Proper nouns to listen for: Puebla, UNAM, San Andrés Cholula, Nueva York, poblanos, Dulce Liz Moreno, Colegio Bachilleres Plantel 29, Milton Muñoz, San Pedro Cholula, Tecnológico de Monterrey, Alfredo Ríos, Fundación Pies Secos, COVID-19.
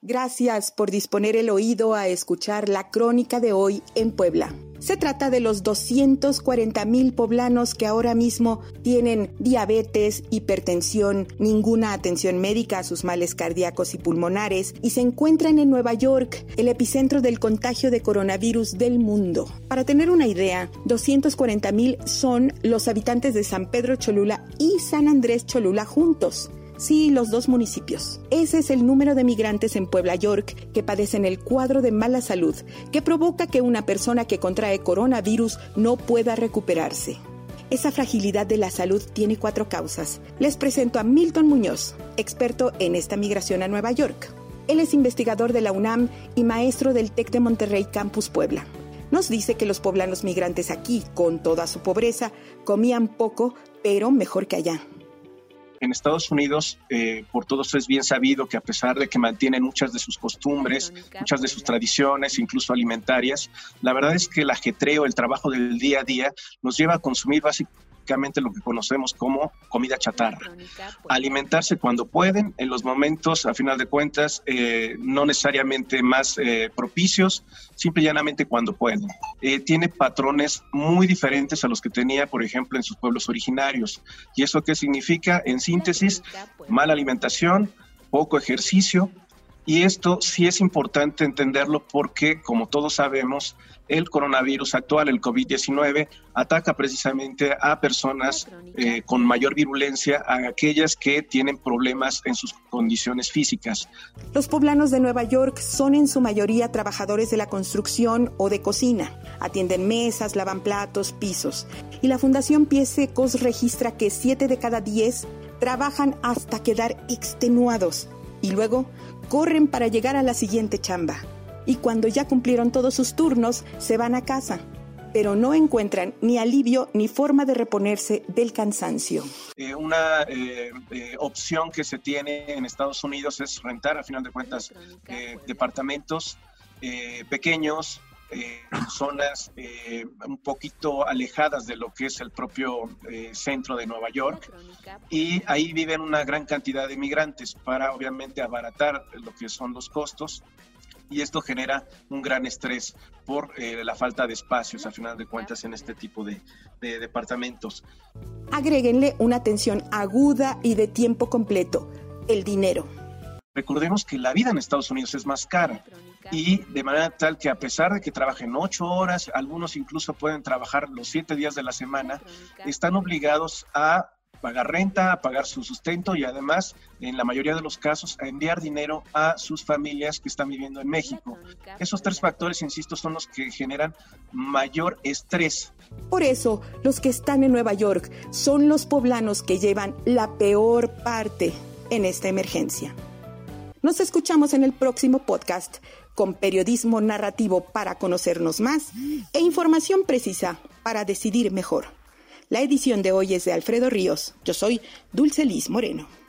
Gracias por disponer el oído a escuchar la crónica de hoy en Puebla. Se trata de los 240,000 poblanos que ahora mismo tienen diabetes, hipertensión, ninguna atención médica a sus males cardíacos y pulmonares y se encuentran en Nueva York, el epicentro del contagio de coronavirus del mundo. Para tener una idea, 240,000 son los habitantes de San Pedro Cholula y San Andrés Cholula juntos. Sí, los dos municipios. Ese es el número de migrantes en Puebla, York, que padecen el cuadro de mala salud, que provoca que una persona que contrae coronavirus no pueda recuperarse. Esa fragilidad de la salud tiene 4 causas. Les presento a Milton Muñoz, experto en esta migración a Nueva York. Él es investigador de la UNAM y maestro del TEC de Monterrey Campus Puebla. Nos dice que los poblanos migrantes aquí, con toda su pobreza, comían poco, pero mejor que allá. En Estados Unidos, por todos es bien sabido que a pesar de que mantienen muchas de sus costumbres, muchas de sus tradiciones, incluso alimentarias, la verdad es que el ajetreo, el trabajo del día a día, nos lleva a consumir básicamente lo que conocemos como comida chatarra. Alimentarse cuando pueden, en los momentos, a final de cuentas, no necesariamente más propicios, simple y llanamente cuando pueden. Tiene patrones muy diferentes a los que tenía, por ejemplo, en sus pueblos originarios. ¿Y eso qué significa? En síntesis, mala alimentación, poco ejercicio. Y esto sí es importante entenderlo porque, como todos sabemos, el coronavirus actual, el COVID-19, ataca precisamente a personas con mayor virulencia, a aquellas que tienen problemas en sus condiciones físicas. Los poblanos de Nueva York son en su mayoría trabajadores de la construcción o de cocina. Atienden mesas, lavan platos, pisos. Y la Fundación Pies Secos registra que 7 de cada 10 trabajan hasta quedar extenuados. Y luego corren para llegar a la siguiente chamba. Y cuando ya cumplieron todos sus turnos, se van a casa. Pero no encuentran ni alivio ni forma de reponerse del cansancio. Una opción que se tiene en Estados Unidos es rentar, a final de cuentas, departamentos pequeños, zonas un poquito alejadas de lo que es el propio centro de Nueva York, y ahí viven una gran cantidad de migrantes para obviamente abaratar lo que son los costos, y esto genera un gran estrés por la falta de espacios, a final de cuentas, en este tipo de departamentos. Agréguenle una atención aguda y de tiempo completo, el dinero. Recordemos que la vida en Estados Unidos es más cara. Y de manera tal que a pesar de que trabajen 8 horas, algunos incluso pueden trabajar los 7 días de la semana, están obligados a pagar renta, a pagar su sustento y además, en la mayoría de los casos, a enviar dinero a sus familias que están viviendo en México. Esos 3 factores, insisto, son los que generan mayor estrés. Por eso, los que están en Nueva York son los poblanos que llevan la peor parte en esta emergencia. Nos escuchamos en el próximo podcast con periodismo narrativo para conocernos más e información precisa para decidir mejor. La edición de hoy es de Alfredo Ríos. Yo soy Dulce Liz Moreno.